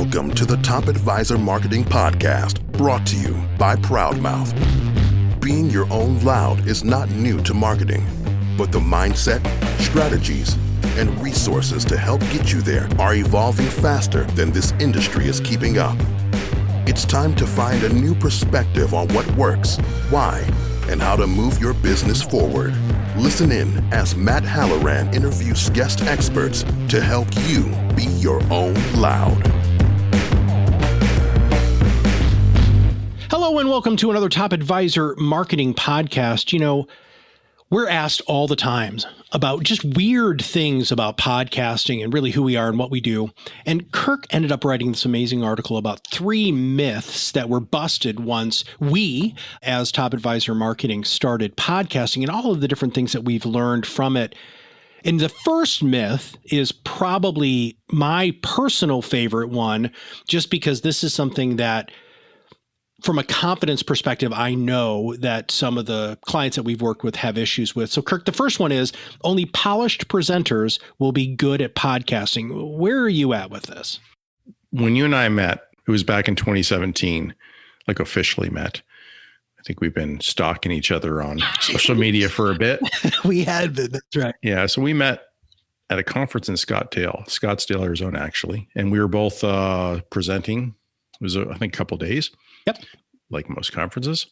Welcome to the Top Advisor Marketing Podcast, brought to you by Proudmouth. Being your own loud is not new to marketing, but the mindset, strategies, and resources to help get you there are evolving faster than this industry is keeping up. It's time to find a new perspective on what works, why, and how to move your business forward. Listen in as Matt Halloran interviews guest experts to help you be your own loud. Hello and welcome to another Top Advisor Marketing Podcast. You know, we're asked all the time about just weird things about podcasting and really who we are and what we do. And Kirk ended up writing this amazing article about 3 myths that were busted once we, as Top Advisor Marketing, started podcasting and all of the different things that we've learned from it. And the first myth is probably my personal favorite one, just because this is something that, from a confidence perspective, I know that some of the clients that we've worked with have issues with. So Kirk, the first one is only polished presenters will be good at podcasting. Where are you at with this? When you and I met, it was back in 2017, like officially met. I think we've been stalking each other on social media for a bit. We had been, that's right. Yeah. So we met at a conference in Scottsdale, Arizona, actually. And we were both presenting. It was, I think, a couple of days. Yep. Like most conferences.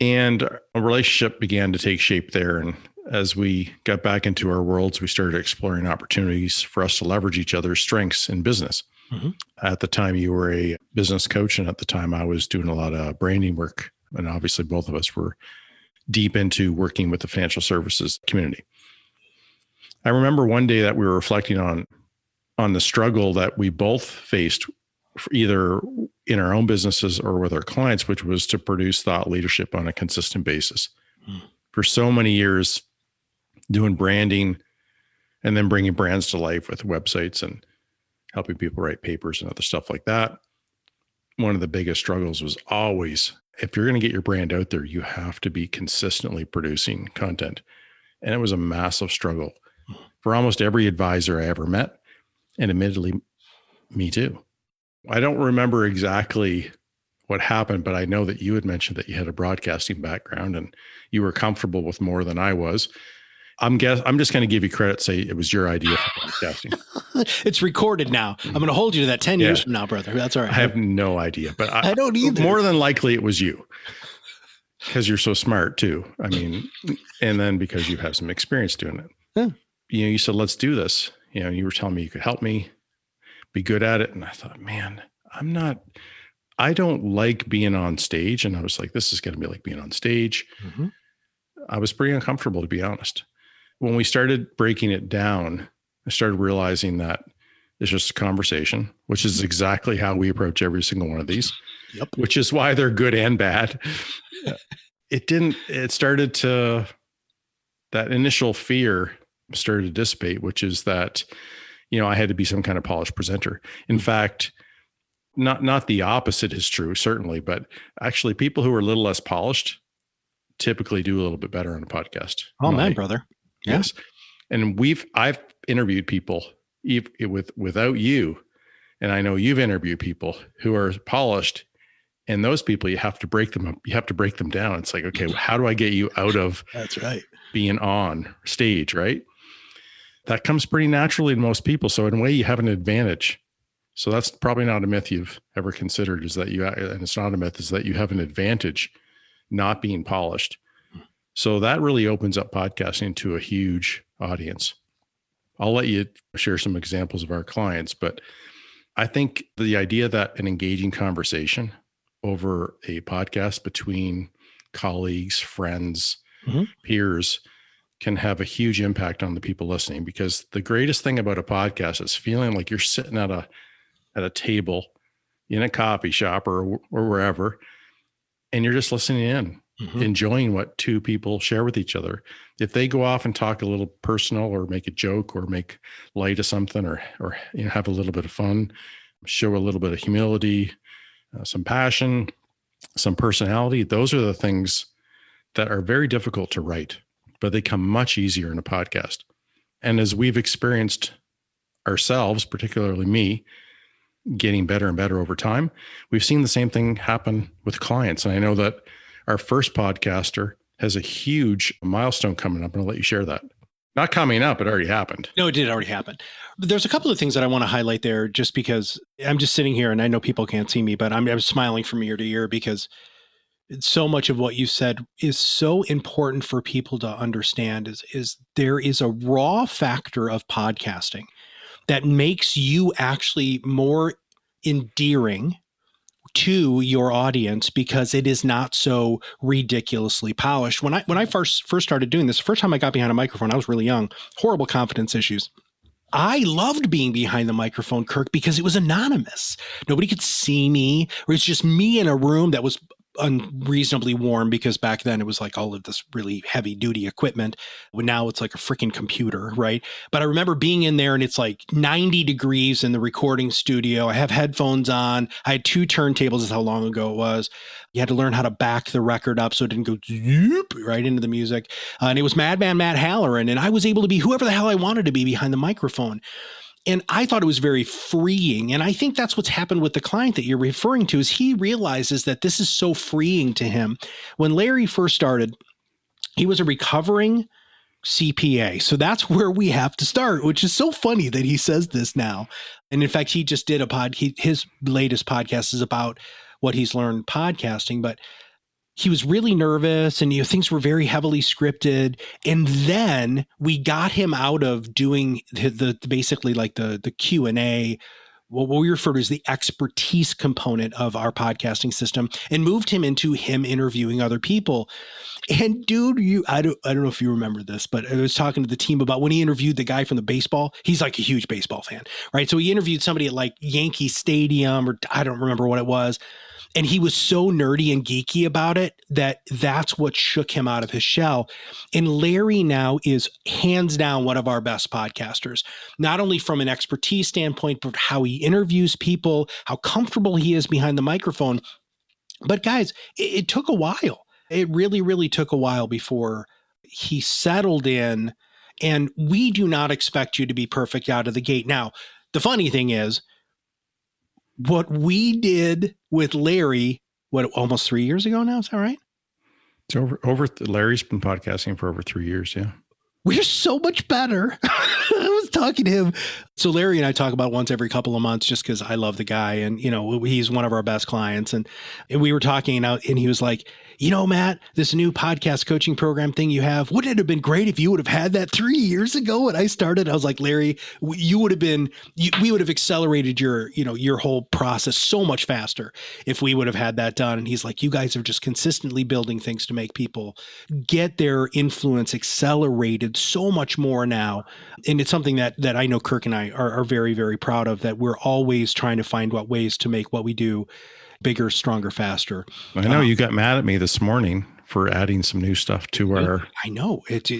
And a relationship began to take shape there. And as we got back into our worlds, we started exploring opportunities for us to leverage each other's strengths in business. Mm-hmm. At the time, you were a business coach. And at the time, I was doing a lot of branding work. And obviously, both of us were deep into working with the financial services community. I remember one day that we were reflecting on the struggle that we both faced, either in our own businesses or with our clients, which was to produce thought leadership on a consistent basis. Mm. For so many years, doing branding and then bringing brands to life with websites and helping people write papers and other stuff like that. One of the biggest struggles was always, if you're going to get your brand out there, you have to be consistently producing content. And it was a massive struggle for almost every advisor I ever met. And admittedly, me too. I don't remember exactly what happened, but I know that you had mentioned that you had a broadcasting background and you were comfortable with more than I was. I'm just going to give you credit, say it was your idea for broadcasting. It's recorded now. I'm going to hold you to that 10 years from now, brother. That's all right. I have no idea, but I don't either. More than likely it was you, because you're so smart too. I mean, and then because you have some experience doing it. Yeah. You know, you said, let's do this. You know, you were telling me you could help me be good at it. And I thought, man, I don't like being on stage. And I was like, this is going to be like being on stage. Mm-hmm. I was pretty uncomfortable, to be honest. When we started breaking it down, I started realizing that it's just a conversation, which is exactly how we approach every single one of these, yep. Which is why they're good and bad. That initial fear started to dissipate, which is that, you know, I had to be some kind of polished presenter. In fact, not the opposite is true, certainly, but actually people who are a little less polished typically do a little bit better on a podcast. Oh man, brother. Yeah. Yes. And I've interviewed people without you. And I know you've interviewed people who are polished, and those people, you have to break them down. It's like, okay, how do I get you out of that's right. being on stage? Right. That comes pretty naturally to most people. So in a way, you have an advantage. So that's probably not a myth you've ever considered, is that you have an advantage not being polished. So that really opens up podcasting to a huge audience. I'll let you share some examples of our clients, but I think the idea that an engaging conversation over a podcast between colleagues, friends, mm-hmm. peers, can have a huge impact on the people listening, because the greatest thing about a podcast is feeling like you're sitting at a table in a coffee shop or wherever, and you're just listening in, mm-hmm. enjoying what two people share with each other. If they go off and talk a little personal or make a joke or make light of something or you know, have a little bit of fun, show a little bit of humility, some passion, some personality, those are the things that are very difficult to write. But they come much easier in a podcast. And as we've experienced ourselves, particularly me, getting better and better over time. We've seen the same thing happen with clients. And I know that our first podcaster has a huge milestone coming up. I'm going to let you share that. Not coming up, it already happened. No, it did already happen. But there's a couple of things that I want to highlight there just because I'm just sitting here and I know people can't see me, but I'm smiling from ear to ear because so much of what you said is so important for people to understand is there is a raw factor of podcasting that makes you actually more endearing to your audience because it is not so ridiculously polished. When I first started doing this, the first time I got behind a microphone, I was really young, horrible confidence issues. I loved being behind the microphone, Kirk, because it was anonymous. Nobody could see me, or it's just me in a room that was unreasonably warm because back then it was like all of this really heavy duty equipment. Now it's like a freaking computer, right? But I remember being in there and it's like 90 degrees in the recording studio. I have headphones on. I had 2 turntables is how long ago it was. You had to learn how to back the record up so it didn't go zoop right into the music. And it was Madman Matt Halloran. And I was able to be whoever the hell I wanted to be behind the microphone. And I thought it was very freeing. And I think that's what's happened with the client that you're referring to is he realizes that this is so freeing to him. When Larry first started, he was a recovering CPA. So that's where we have to start, which is so funny that he says this now. And in fact, he just did a his latest podcast is about what he's learned podcasting, but he was really nervous and, things were very heavily scripted. And then we got him out of doing the basically like the Q&A, what we refer to as the expertise component of our podcasting system, and moved him into him interviewing other people. And dude, I don't know if you remember this, but I was talking to the team about when he interviewed the guy from the baseball, he's like a huge baseball fan, right? So he interviewed somebody at like Yankee Stadium, or I don't remember what it was. And he was so nerdy and geeky about it that that's what shook him out of his shell. And Larry now is hands down one of our best podcasters, not only from an expertise standpoint, but how he interviews people, how comfortable he is behind the microphone. But guys, it took a while. It really, really took a while before he settled in. And we do not expect you to be perfect out of the gate. Now, the funny thing is, what we did with Larry, almost 3 years ago now? Is that right? It's over. Larry's been podcasting for over 3 years. Yeah. We're so much better. I was talking to him. So Larry and I talk about once every couple of months just because I love the guy and, he's one of our best clients. And we were talking out and he was like, Matt, this new podcast coaching program thing you have, wouldn't it have been great if you would have had that 3 years ago when I started? I was like, Larry, we would have accelerated your whole process so much faster if we would have had that done. And he's like, you guys are just consistently building things to make people get their influence accelerated so much more now. And it's something that I know Kirk and I are very, very proud of, that we're always trying to find what ways to make what we do bigger, stronger, faster. I know you got mad at me this morning for adding some new stuff to our. I know it's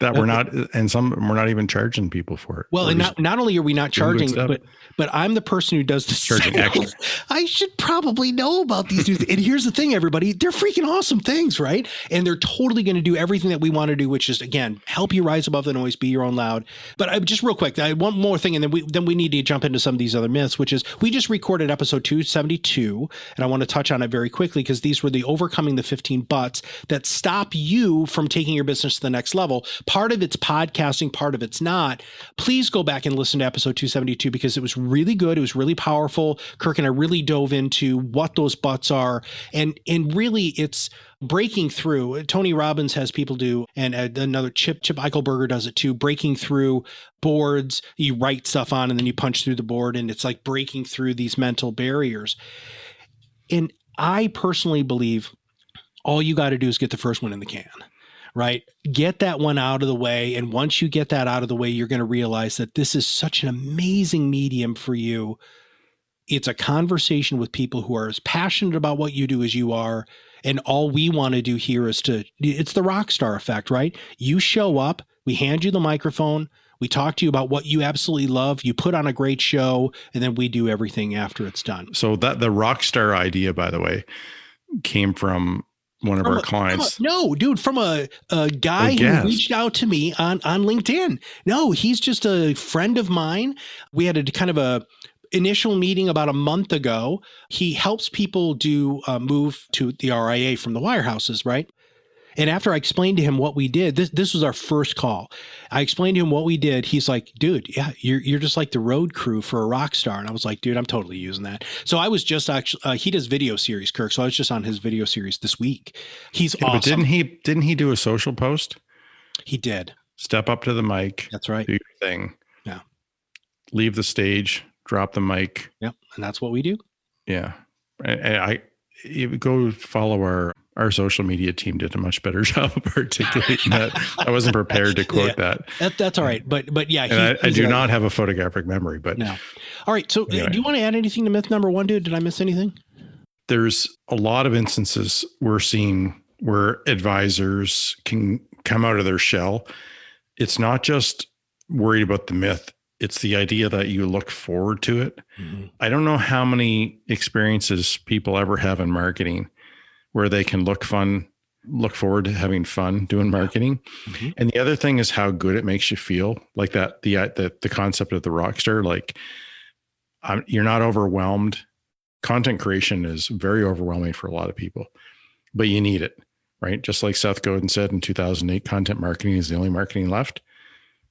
that we're not, and some we're not even charging people for it. Well, and not only are we not charging, but I'm the person who does the charging extra. I should probably know about these new things. And here's the thing, everybody, they're freaking awesome things, right? And they're totally going to do everything that we want to do, which is again help you rise above the noise, be your own loud. But just real quick, one more thing, and then we need to jump into some of these other myths, which is we just recorded episode 272, and I want to touch on it very quickly because these were the overcoming the 15 bucks that stop you from taking your business to the next level. Part of it's podcasting, part of it's not. Please go back and listen to episode 272 because it was really good. It was really powerful. Kirk and I really dove into what those buts are. And really, it's breaking through. Tony Robbins has people do, and another Chip Eichelberger does it too, breaking through boards. You write stuff on and then you punch through the board, and it's like breaking through these mental barriers. And I personally believe all you got to do is get the first one in the can, right? Get that one out of the way. And once you get that out of the way, you're going to realize that this is such an amazing medium for you. It's a conversation with people who are as passionate about what you do as you are. And all we want to do here is it's the rock star effect, right? You show up, we hand you the microphone, we talk to you about what you absolutely love, you put on a great show, and then we do everything after it's done. So that the rock star idea, by the way, came from one of our clients. From a guy who reached out to me on LinkedIn. No, he's just a friend of mine. We had a kind of a initial meeting about a month ago. He helps people do move to the RIA from the wirehouses, right? And after I explained to him what we did, this was our first call. I explained to him what we did. He's like, dude, yeah, you're just like the road crew for a rock star. And I was like, dude, I'm totally using that. So I was just actually, he does video series, Kirk. So I was just on his video series this week. He's awesome. But didn't he do a social post? He did. Step up to the mic. That's right. Do your thing. Yeah. Leave the stage, drop the mic. Yep. And that's what we do. Yeah. And go follow our social media team did a much better job of articulating that. I wasn't prepared to quote that. That's all right. But yeah. I do not have a photographic memory, but no. All right. So anyway, do you want to add anything to myth number one, dude? Did I miss anything? There's a lot of instances we're seeing where advisors can come out of their shell. It's not just worried about the myth. It's the idea that you look forward to it. Mm-hmm. I don't know how many experiences people ever have in marketing where they can look forward to having fun doing marketing. Mm-hmm. And the other thing is how good it makes you feel, like that, the concept of the rock star, like you're not overwhelmed. Content creation is very overwhelming for a lot of people, but you need it, right? Just like Seth Godin said in 2008, content marketing is the only marketing left.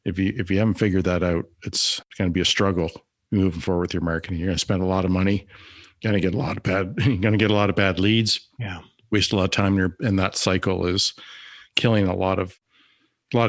If you haven't figured that out, it's going to be a struggle moving forward with your marketing. You're going to spend a lot of money, you're going to get a lot of bad leads. Yeah, waste a lot of time, and that cycle is killing a lot of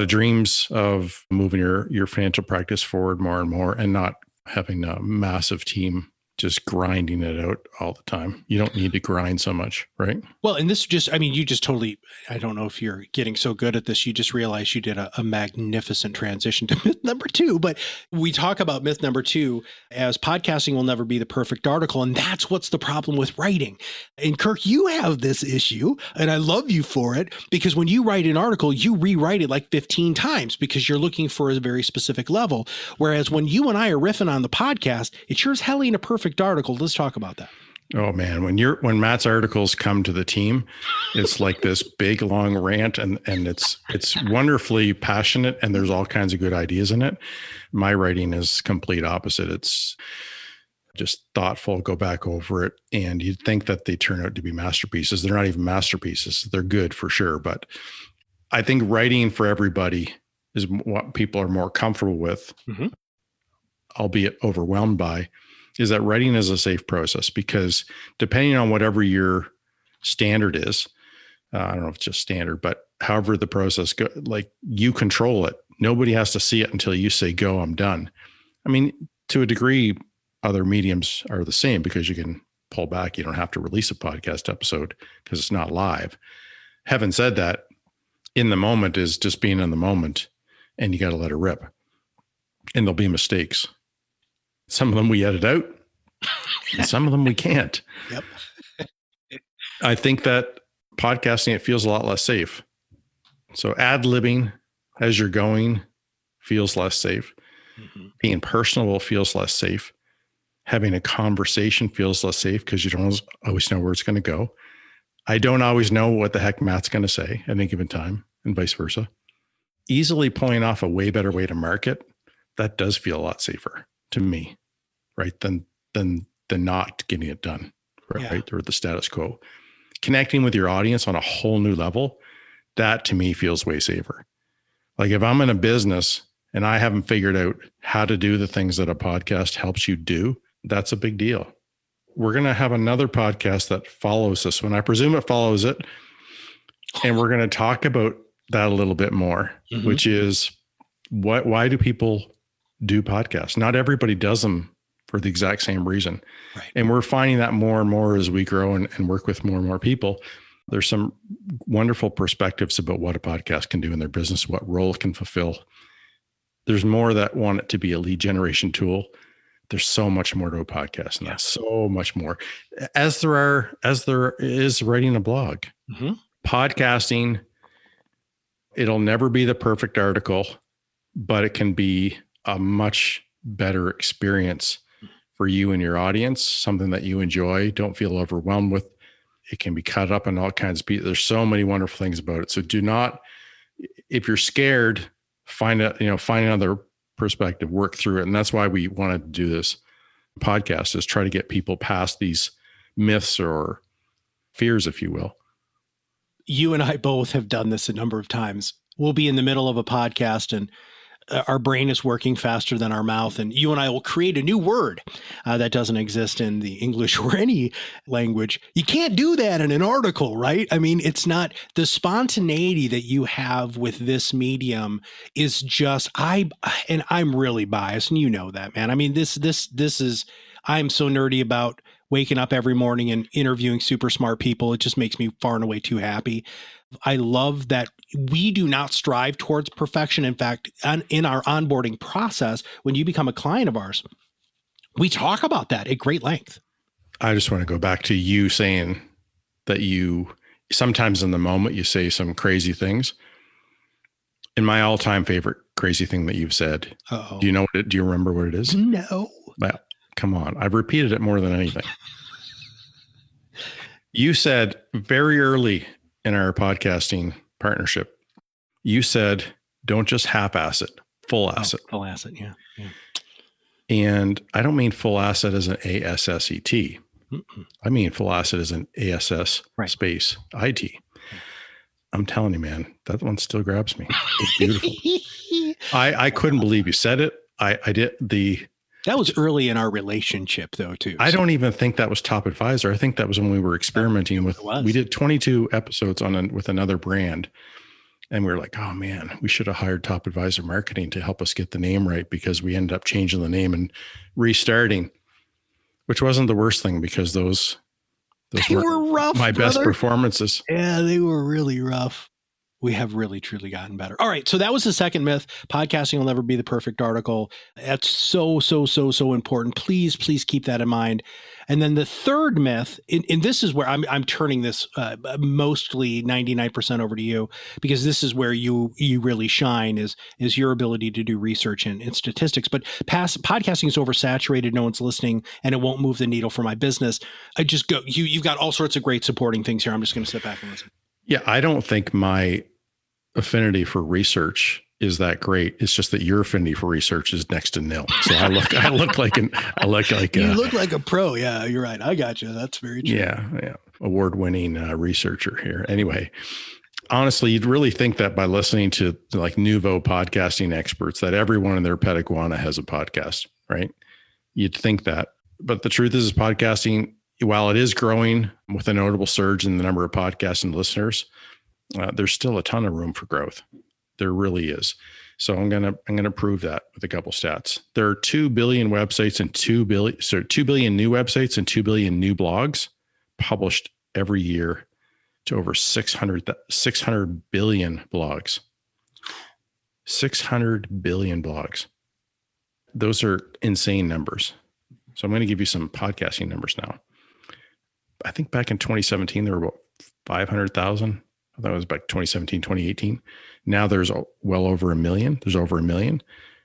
dreams of moving your financial practice forward more and more, and not having a massive team just grinding it out all the time. You don't need to grind so much, right? Well, and this just, I mean, you just totally, I don't know if you're getting so good at this, you just realize you did a magnificent transition to myth number two, but we talk about myth number two as podcasting will never be the perfect article. And that's what's the problem with writing. And Kirk, you have this issue and I love you for it, because when you write an article, you rewrite it like 15 times because you're looking for a very specific level. Whereas when you and I are riffing on the podcast, it sure as hell ain't a perfect article. Let's talk about that. Oh man, when Matt's articles come to the team, it's like this big long rant, and it's wonderfully passionate, and there's all kinds of good ideas in it. My writing is complete opposite. It's just thoughtful, go back over it, and you'd think that they turn out to be masterpieces. They're not even masterpieces. They're good for sure, but I think writing for everybody is what people are more comfortable with, mm-hmm. albeit overwhelmed by. Is that writing is a safe process, because depending on whatever your standard is, I don't know if it's just standard, but however the process goes, like you control it. Nobody has to see it until you say, go, I'm done. I mean, to a degree, other mediums are the same because you can pull back. You don't have to release a podcast episode because it's not live. Having said that, in the moment is just being in the moment, and you got to let it rip, and there'll be mistakes. Some of them we edit out, and some of them we can't. Yep. I think that podcasting, it feels a lot less safe. So ad-libbing as you're going feels less safe. Mm-hmm. Being personable feels less safe. Having a conversation feels less safe because you don't always know where it's going to go. I don't always know what the heck Matt's going to say at any given time, and vice versa. Easily pulling off a way better way to market, that does feel a lot safer to me, right? Than not getting it done, right? Yeah. Or the status quo. Connecting with your audience on a whole new level, that to me feels way safer. Like if I'm in a business and I haven't figured out how to do the things that a podcast helps you do, that's a big deal. We're going to have another podcast that follows this one. I presume it follows it. And we're going to talk about that a little bit more, mm-hmm. which is why do people do podcasts? Not everybody does them for the exact same reason. Right. And we're finding that more and more as we grow and work with more and more people. There's some wonderful perspectives about what a podcast can do in their business, what role it can fulfill. There's more that want it to be a lead generation tool. There's so much more to a podcast, and that's so much more as there is writing a blog. Mm-hmm. Podcasting, it'll never be the perfect article, but it can be a much better experience for you and your audience, something that you enjoy, don't feel overwhelmed with. It can be cut up in all kinds of pieces. There's so many wonderful things about it. So do not, if you're scared, find another perspective, work through it. And that's why we wanted to do this podcast is try to get people past these myths or fears, if you will. You and I both have done this a number of times. We'll be in the middle of a podcast and our brain is working faster than our mouth, and you and I will create a new word that doesn't exist in the English or any language. You can't do that in an article, right? I mean, it's not the spontaneity that you have with this medium is just, and I'm really biased, and you know that, man. I mean, this is, I'm so nerdy about waking up every morning and interviewing super smart people. It just makes me far and away too happy. I love that we do not strive towards perfection. In fact, in our onboarding process, when you become a client of ours, we talk about that at great length. I just want to go back to you saying that you sometimes in the moment you say some crazy things. And my all-time favorite crazy thing that you've said, do you know what do you remember what it is? No. Well, come on. I've repeated it more than anything. You said very early in our podcasting partnership, you said, don't just half-ass it, full-ass it. Full-ass it, yeah. And I don't mean full-ass it as an A-S-S-E-T. Mm-mm. I mean full-ass it as an A-S-S space I-T. I'm telling you, man, that one still grabs me. It's beautiful. I couldn't believe you said it. I did the... That was early in our relationship, though, too. I don't even think that was Top Advisor. I think that was when we were experimenting with, we did 22 episodes with another brand. And we were like, oh, man, we should have hired Top Advisor Marketing to help us get the name right, because we ended up changing the name and restarting, which wasn't the worst thing, because those were rough, my best performances. Yeah, they were really rough. We have really, truly gotten better. All right. So that was the second myth. Podcasting will never be the perfect article. That's so important. Please keep that in mind. And then the third myth, and this is where I'm turning this mostly 99% over to you, because this is where you really shine is your ability to do research and statistics. But podcasting is oversaturated. No one's listening, and it won't move the needle for my business. I just go, you've got all sorts of great supporting things here. I'm just going to sit back and listen. Yeah, I don't think my affinity for research is that great. It's just that your affinity for research is next to nil. So I look like a pro. Yeah, you're right. I got you. That's very true. Yeah. Award-winning researcher here. Anyway, honestly, you'd really think that by listening to like nouveau podcasting experts that everyone in their pet iguana has a podcast, right? You'd think that, but the truth is podcasting, while it is growing with a notable surge in the number of podcasts and listeners, there's still a ton of room for growth. There really is. So I'm gonna prove that with a couple stats. There are 2 billion websites and 2 billion new websites and 2 billion new blogs published every year to over 600 billion blogs. 600 billion blogs. Those are insane numbers. So I'm going to give you some podcasting numbers now. I think back in 2017, there were about 500,000. I thought it was back 2017, 2018. Now there's well over 1 million. There's over 1 million,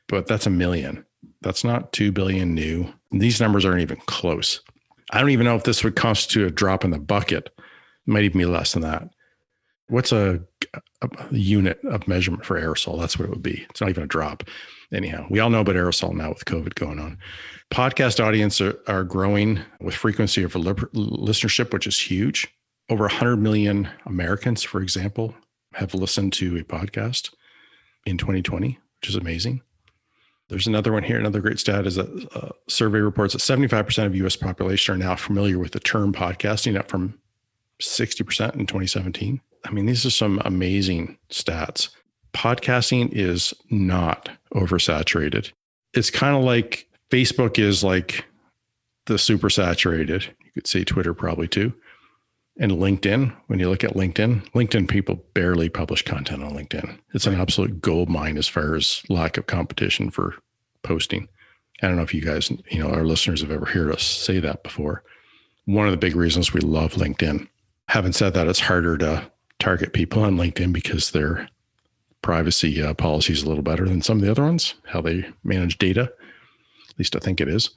but that's 1 million. That's not 2 billion new. These numbers aren't even close. I don't even know if this would constitute a drop in the bucket. It might even be less than that. What's a unit of measurement for aerosol? That's what it would be. It's not even a drop. Anyhow, we all know about aerosol now with COVID going on. Podcast audience are growing with frequency of listenership, which is huge. Over 100 million Americans, for example, have listened to a podcast in 2020, which is amazing. There's another one here. Another great stat is that survey reports that 75% of U.S. population are now familiar with the term podcasting, up from 60% in 2017. I mean, these are some amazing stats. Podcasting is not oversaturated. It's kind of like Facebook is like the super saturated. You could say Twitter probably too. And LinkedIn, when you look at LinkedIn people barely publish content on LinkedIn. It's an absolute gold mine as far as lack of competition for posting. I don't know if you guys, our listeners have ever heard us say that before. One of the big reasons we love LinkedIn. Having said that, it's harder to target people on LinkedIn because they're privacy policy is a little better than some of the other ones, how they manage data. At least I think it is.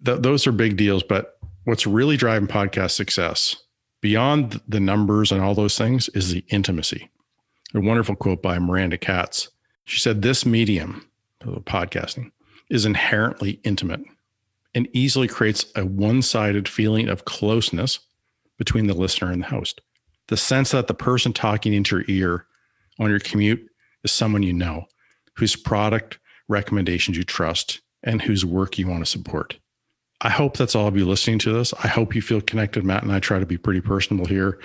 Those are big deals. But what's really driving podcast success beyond the numbers and all those things is the intimacy. A wonderful quote by Miranda Katz. She said, this medium, podcasting, is inherently intimate. and easily creates a one-sided feeling of closeness between the listener and the host. The sense that the person talking into your ear on your commute is someone you know, whose product recommendations you trust, and whose work you want to support. I hope that's all of you listening to this. I hope you feel connected. Matt and I try to be pretty personable here,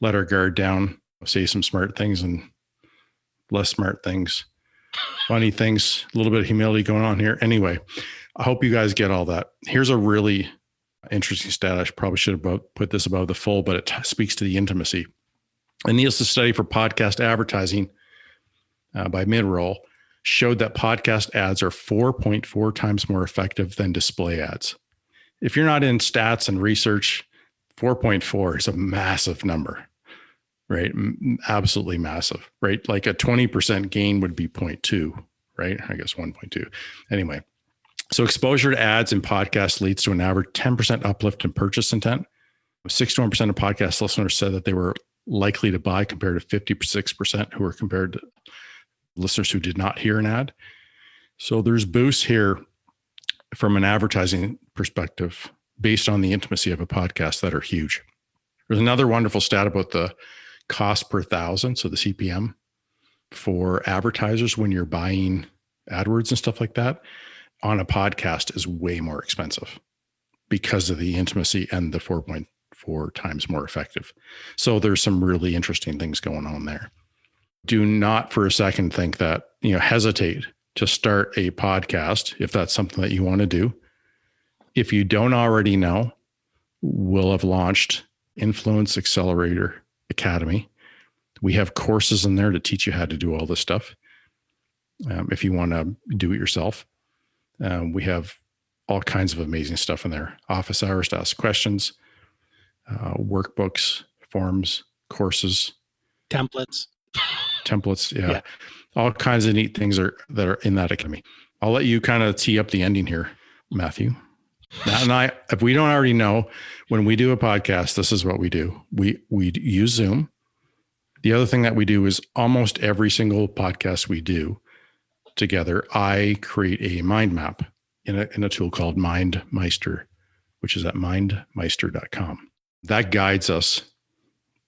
let our guard down, say some smart things and less smart things, funny things, a little bit of humility going on here. Anyway, I hope you guys get all that. Here's a really interesting stat. I probably should have put this above the fold, but it speaks to the intimacy. A Nielsen study for podcast advertising by Mid-Roll showed that podcast ads are 4.4 times more effective than display ads. If you're not in stats and research, 4.4 is a massive number, right? Absolutely massive, right? Like a 20% gain would be 0.2, right? I guess 1.2. Anyway, so exposure to ads in podcasts leads to an average 10% uplift in purchase intent. 61% of podcast listeners said that they were likely to buy compared to 56% who were compared to listeners who did not hear an ad. So there's boosts here from an advertising perspective based on the intimacy of a podcast that are huge. There's another wonderful stat about the cost per thousand, so the CPM for advertisers when you're buying AdWords and stuff like that on a podcast is way more expensive because of the intimacy and the 4.4 times more effective. So there's some really interesting things going on there. Do not for a second think that, hesitate to start a podcast if that's something that you want to do. If you don't already know, we'll have launched Influence Accelerator Academy. We have courses in there to teach you how to do all this stuff. If you want to do it yourself, we have all kinds of amazing stuff in there. Office hours to ask questions, workbooks, forms, courses, templates. Yeah. All kinds of neat things that are in that academy. I'll let you kind of tee up the ending here, Matthew. Matt and I, if we don't already know, when we do a podcast, this is what we do. We use Zoom. The other thing that we do is almost every single podcast we do together, I create a mind map in a tool called MindMeister, which is at mindmeister.com. That guides us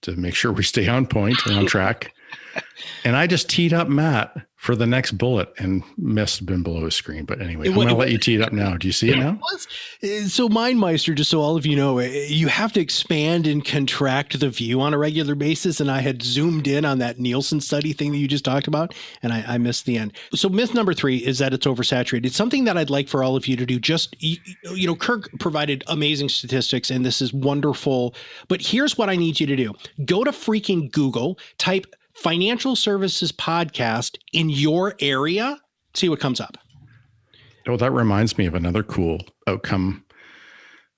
to make sure we stay on point and on track. And I just teed up Matt for the next bullet and must have been below his screen. But anyway, I'm going to let you tee it up now. Do you see it now? So MindMeister, just so all of you know, you have to expand and contract the view on a regular basis. And I had zoomed in on that Nielsen study thing that you just talked about, and I missed the end. So myth number 3 is that it's oversaturated. It's something that I'd like for all of you to do. Just, Kirk provided amazing statistics, and this is wonderful. But here's what I need you to do. Go to freaking Google, type financial services podcast in your area, see what comes up. Oh, that reminds me of another cool outcome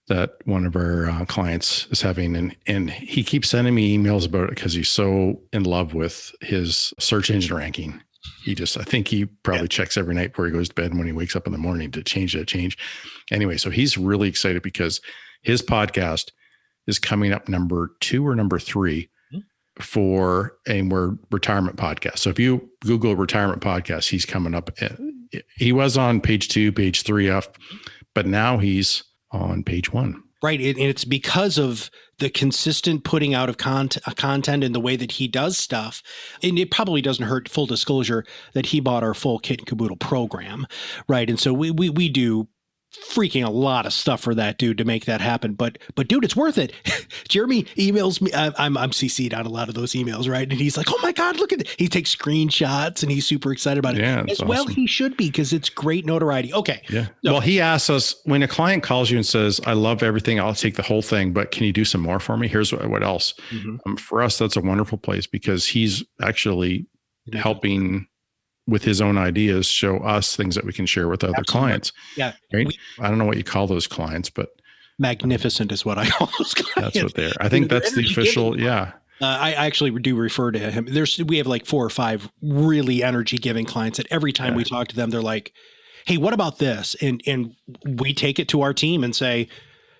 that one of our clients is having. And he keeps sending me emails about it because he's so in love with his search engine ranking. I think he probably checks every night before he goes to bed and when he wakes up in the morning to change that change. Anyway, so he's really excited because his podcast is coming up number 2 or number 3 for a retirement podcast. So if you Google retirement podcast, he's coming up. He was on page 2, page 3 up, but now he's on page 1. Right. And it's because of the consistent putting out of content and the way that he does stuff. And it probably doesn't hurt, full disclosure, that he bought our full kit and caboodle program. Right. And so we do freaking a lot of stuff for that dude to make that happen. But dude, it's worth it. Jeremy emails me. I'm CC'd on a lot of those emails, right? And he's like, oh my God, look at it. He takes screenshots and he's super excited about it. Yeah, as awesome. Well, he should be, because it's great notoriety. Okay. Yeah. So, well, he asks us, when a client calls you and says, I love everything, I'll take the whole thing, but can you do some more for me? Here's what else. Mm-hmm. For us, that's a wonderful place because he's actually helping with his own ideas, show us things that we can share with other clients. Yeah. Right? I don't know what you call those clients, but magnificent is what I call those clients. That's what they are. I think that's the official. Giving. Yeah. I actually do refer to him. We have like 4 or 5 really energy giving clients that every time we talk to them, they're like, hey, what about this? And we take it to our team and say,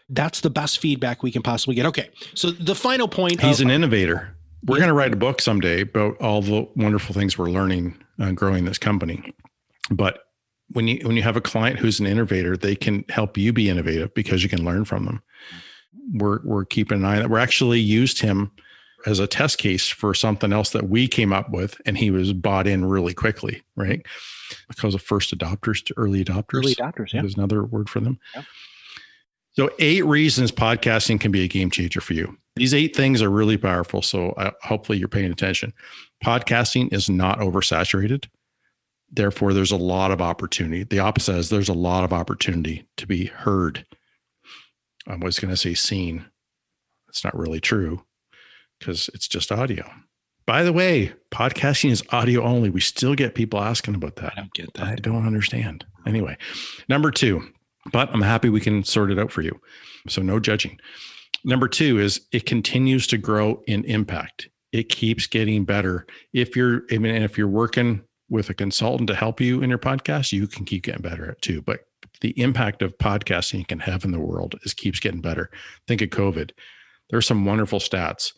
that's the best feedback we can possibly get. Okay. So the final point. He's an innovator. We're going to write a book someday about all the wonderful things we're learning growing this company. But when you have a client who's an innovator, they can help you be innovative because you can learn from them. We're keeping an eye on that. We actually used him as a test case for something else that we came up with, and he was bought in really quickly, right? Because of first adopters to early adopters. Early adopters, yeah. There's another word for them. Yeah. So 8 reasons podcasting can be a game changer for you. These 8 things are really powerful. So hopefully you're paying attention. Podcasting is not oversaturated. Therefore, there's a lot of opportunity. The opposite is there's a lot of opportunity to be heard. I was going to say seen. It's not really true because it's just audio. By the way, podcasting is audio only. We still get people asking about that. I don't get that. I don't understand. Anyway, number 2. But I'm happy we can sort it out for you. So no judging. Number 2 is it continues to grow in impact. It keeps getting better. If you're working with a consultant to help you in your podcast, you can keep getting better at it too. But the impact of podcasting you can have in the world is keeps getting better. Think of COVID. There are some wonderful stats.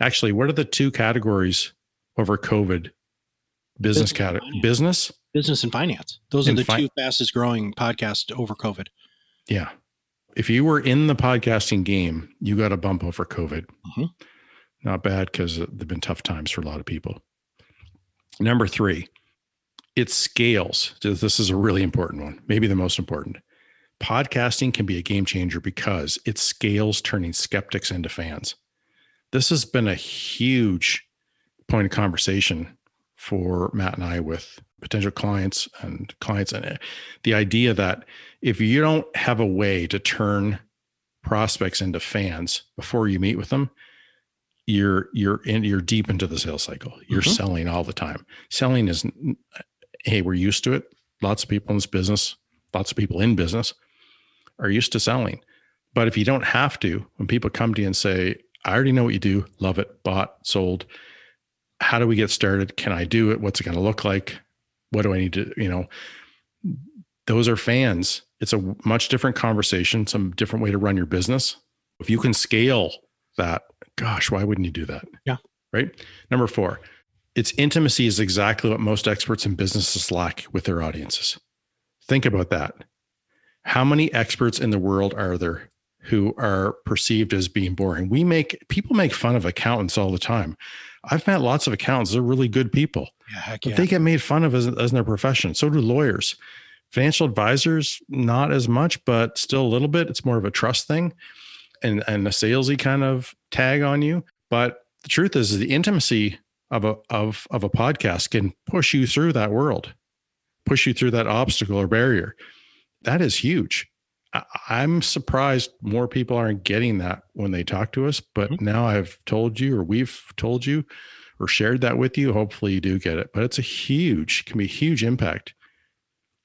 Actually, what are the 2 categories over COVID? Business and finance. Those are the 2 fastest growing podcasts over COVID. Yeah. If you were in the podcasting game, you got a bump over COVID. Mm-hmm. Not bad because they've been tough times for a lot of people. Number 3, it scales. This is a really important one, maybe the most important. Podcasting can be a game changer because it scales, turning skeptics into fans. This has been a huge point of conversation for Matt and I with potential clients, and the idea that if you don't have a way to turn prospects into fans before you meet with them, you're deep into the sales cycle. You're mm-hmm. selling all the time. Selling is, hey, we're used to it. Lots of people in this business, lots of people in business are used to selling. But if you don't have to, when people come to you and say, I already know what you do, love it, bought, sold. How do we get started? Can I do it? What's it going to look like? What do I need to, those are fans. It's a much different conversation, some different way to run your business. If you can scale that, gosh, why wouldn't you do that? Yeah. Right. Number 4, its intimacy is exactly what most experts in businesses lack with their audiences. Think about that. How many experts in the world are there who are perceived as being boring? People make fun of accountants all the time. I've met lots of accountants. They're really good people. Yeah, heck yeah. But they get made fun of as in their profession. So do lawyers. Financial advisors, not as much, but still a little bit. It's more of a trust thing and a salesy kind of tag on you. But the truth is the intimacy of a podcast can push you through that world, push you through that obstacle or barrier. That is huge. I'm surprised more people aren't getting that when they talk to us, but mm-hmm. now I've told you, or we've told you or shared that with you. Hopefully you do get it, but it's can be a huge impact,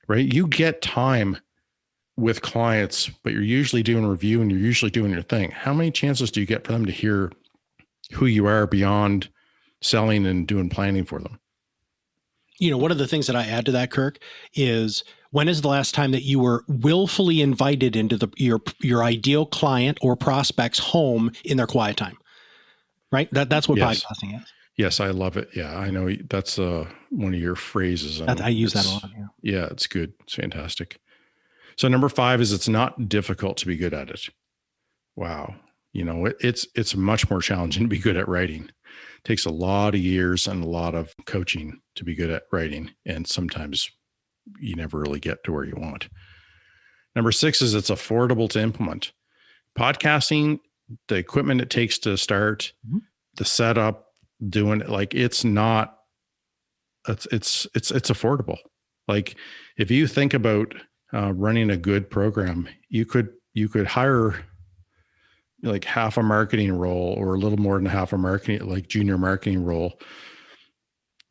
right? You get time with clients, but you're usually doing review and you're usually doing your thing. How many chances do you get for them to hear who you are beyond selling and doing planning for them? One of the things that I add to that, Kirk, is when is the last time that you were willfully invited into your ideal client or prospect's home in their quiet time, right? That's what yes. podcasting is. Yes, I love it. Yeah, I know that's one of your phrases. I use that a lot. Yeah, it's good. It's fantastic. So number 5 is it's not difficult to be good at it. Wow. It's much more challenging to be good at writing. It takes a lot of years and a lot of coaching to be good at writing. And sometimes you never really get to where you want. Number 6 is it's affordable to implement. Podcasting, the equipment it takes to start, mm-hmm. the setup, doing it, like it's affordable. Like if you think about running a good program, you could hire like half a marketing role or a little more than half a marketing, like junior marketing role,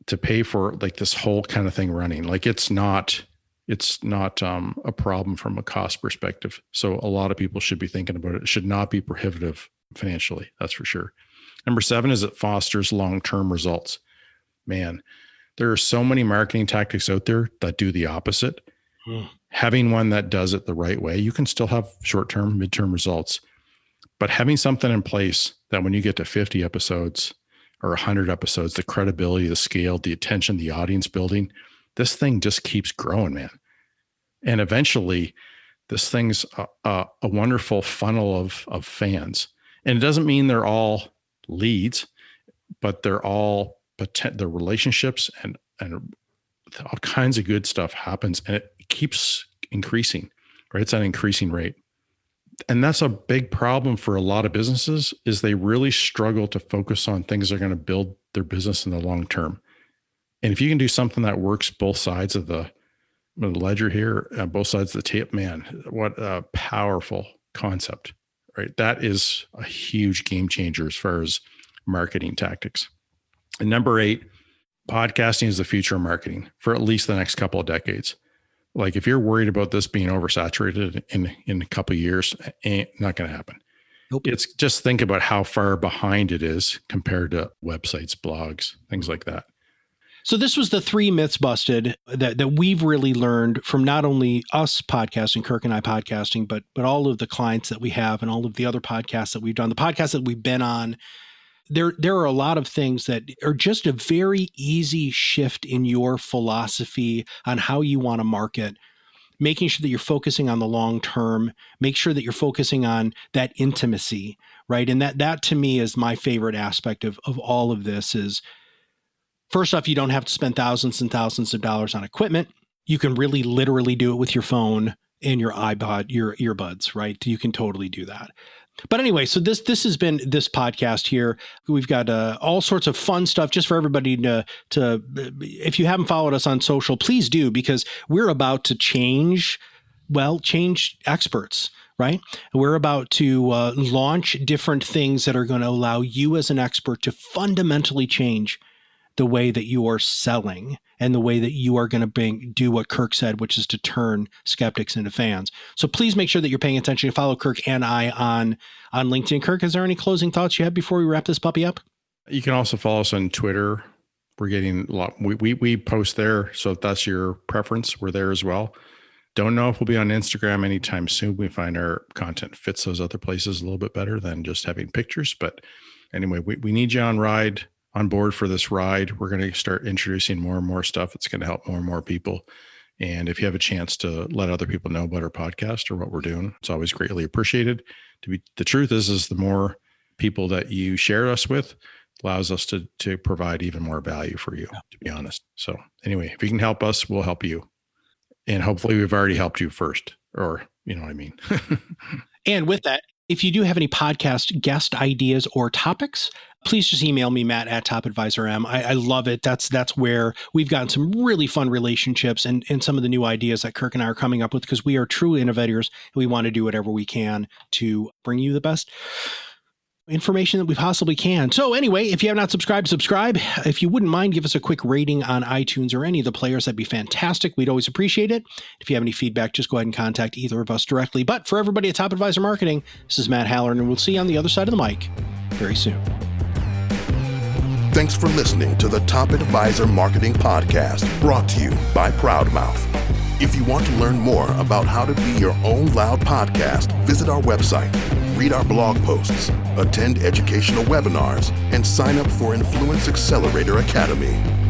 to pay for like this whole kind of thing running. Like it's not a problem from a cost perspective. So a lot of people should be thinking about it. It should not be prohibitive financially. That's for sure. Number 7 is it fosters long-term results. Man, there are so many marketing tactics out there that do the opposite. Hmm. Having one that does it the right way, you can still have short-term, mid-term results, but having something in place that when you get to 50 episodes or 100 episodes, the credibility, the scale, the attention, the audience building, this thing just keeps growing, man. And eventually this thing's a wonderful funnel of fans. And it doesn't mean they're all leads, but they're all their relationships and all kinds of good stuff happens, and it keeps increasing, right? It's at an increasing rate. And that's a big problem for a lot of businesses, is they really struggle to focus on things that are going to build their business in the long term. And if you can do something that works both sides of the ledger here, both sides of the tape, man, what a powerful concept, right? That is a huge game changer as far as marketing tactics. And number 8, podcasting is the future of marketing for at least the next couple of decades. Like, if you're worried about this being oversaturated in a couple of years, it's not going to happen. Nope. It's just think about how far behind it is compared to websites, blogs, things like that. So this was the 3 myths busted that we've really learned from not only us podcasting, Kirk and I podcasting, but all of the clients that we have and all of the other podcasts that we've done, the podcasts that we've been on. There are a lot of things that are just a very easy shift in your philosophy on how you want to market, making sure that you're focusing on the long term, make sure that you're focusing on that intimacy, right? And that to me is my favorite aspect of all of this is, first off, you don't have to spend thousands and thousands of dollars on equipment. You can really literally do it with your phone and your iPod, your earbuds, right? You can totally do that. But anyway, so this has been this podcast here. We've got all sorts of fun stuff just for everybody to if you haven't followed us on social, please do, because we're about to change experts, right? We're about to launch different things that are going to allow you as an expert to fundamentally change the way that you are selling and the way that you are going to do what Kirk said, which is to turn skeptics into fans. So please make sure that you're paying attention. Follow Kirk and I on LinkedIn. Kirk, is there any closing thoughts you have before we wrap this puppy up? You can also follow us on Twitter. We're getting a lot. We post there. So if that's your preference, we're there as well. Don't know if we'll be on Instagram anytime soon. We find our content fits those other places a little bit better than just having pictures. But anyway, we need you on board for this ride. We're going to start introducing more and more stuff that's going to help more and more people. And if you have a chance to let other people know about our podcast or what we're doing, it's always greatly appreciated. The truth is the more people that you share us with allows us to provide even more value for you, to be honest. So anyway, if you can help us, we'll help you. And hopefully we've already helped you first, or you know what I mean? And with that, if you do have any podcast guest ideas or topics, please just email me, Matt at Top Advisor M. I love it. That's where we've gotten some really fun relationships and some of the new ideas that Kirk and I are coming up with, because we are true innovators and we want to do whatever we can to bring you the best information that we possibly can. So anyway, if you have not subscribed, subscribe. If you wouldn't mind, give us a quick rating on iTunes or any of the players. That'd be fantastic. We'd always appreciate it. If you have any feedback, just go ahead and contact either of us directly. But for everybody at Top Advisor Marketing, this is Matt Halloran, and we'll see you on the other side of the mic very soon. Thanks for listening to the Top Advisor Marketing Podcast, brought to you by Proudmouth. If you want to learn more about how to be your own loud podcast, visit our website, read our blog posts, attend educational webinars, and sign up for Influence Accelerator Academy.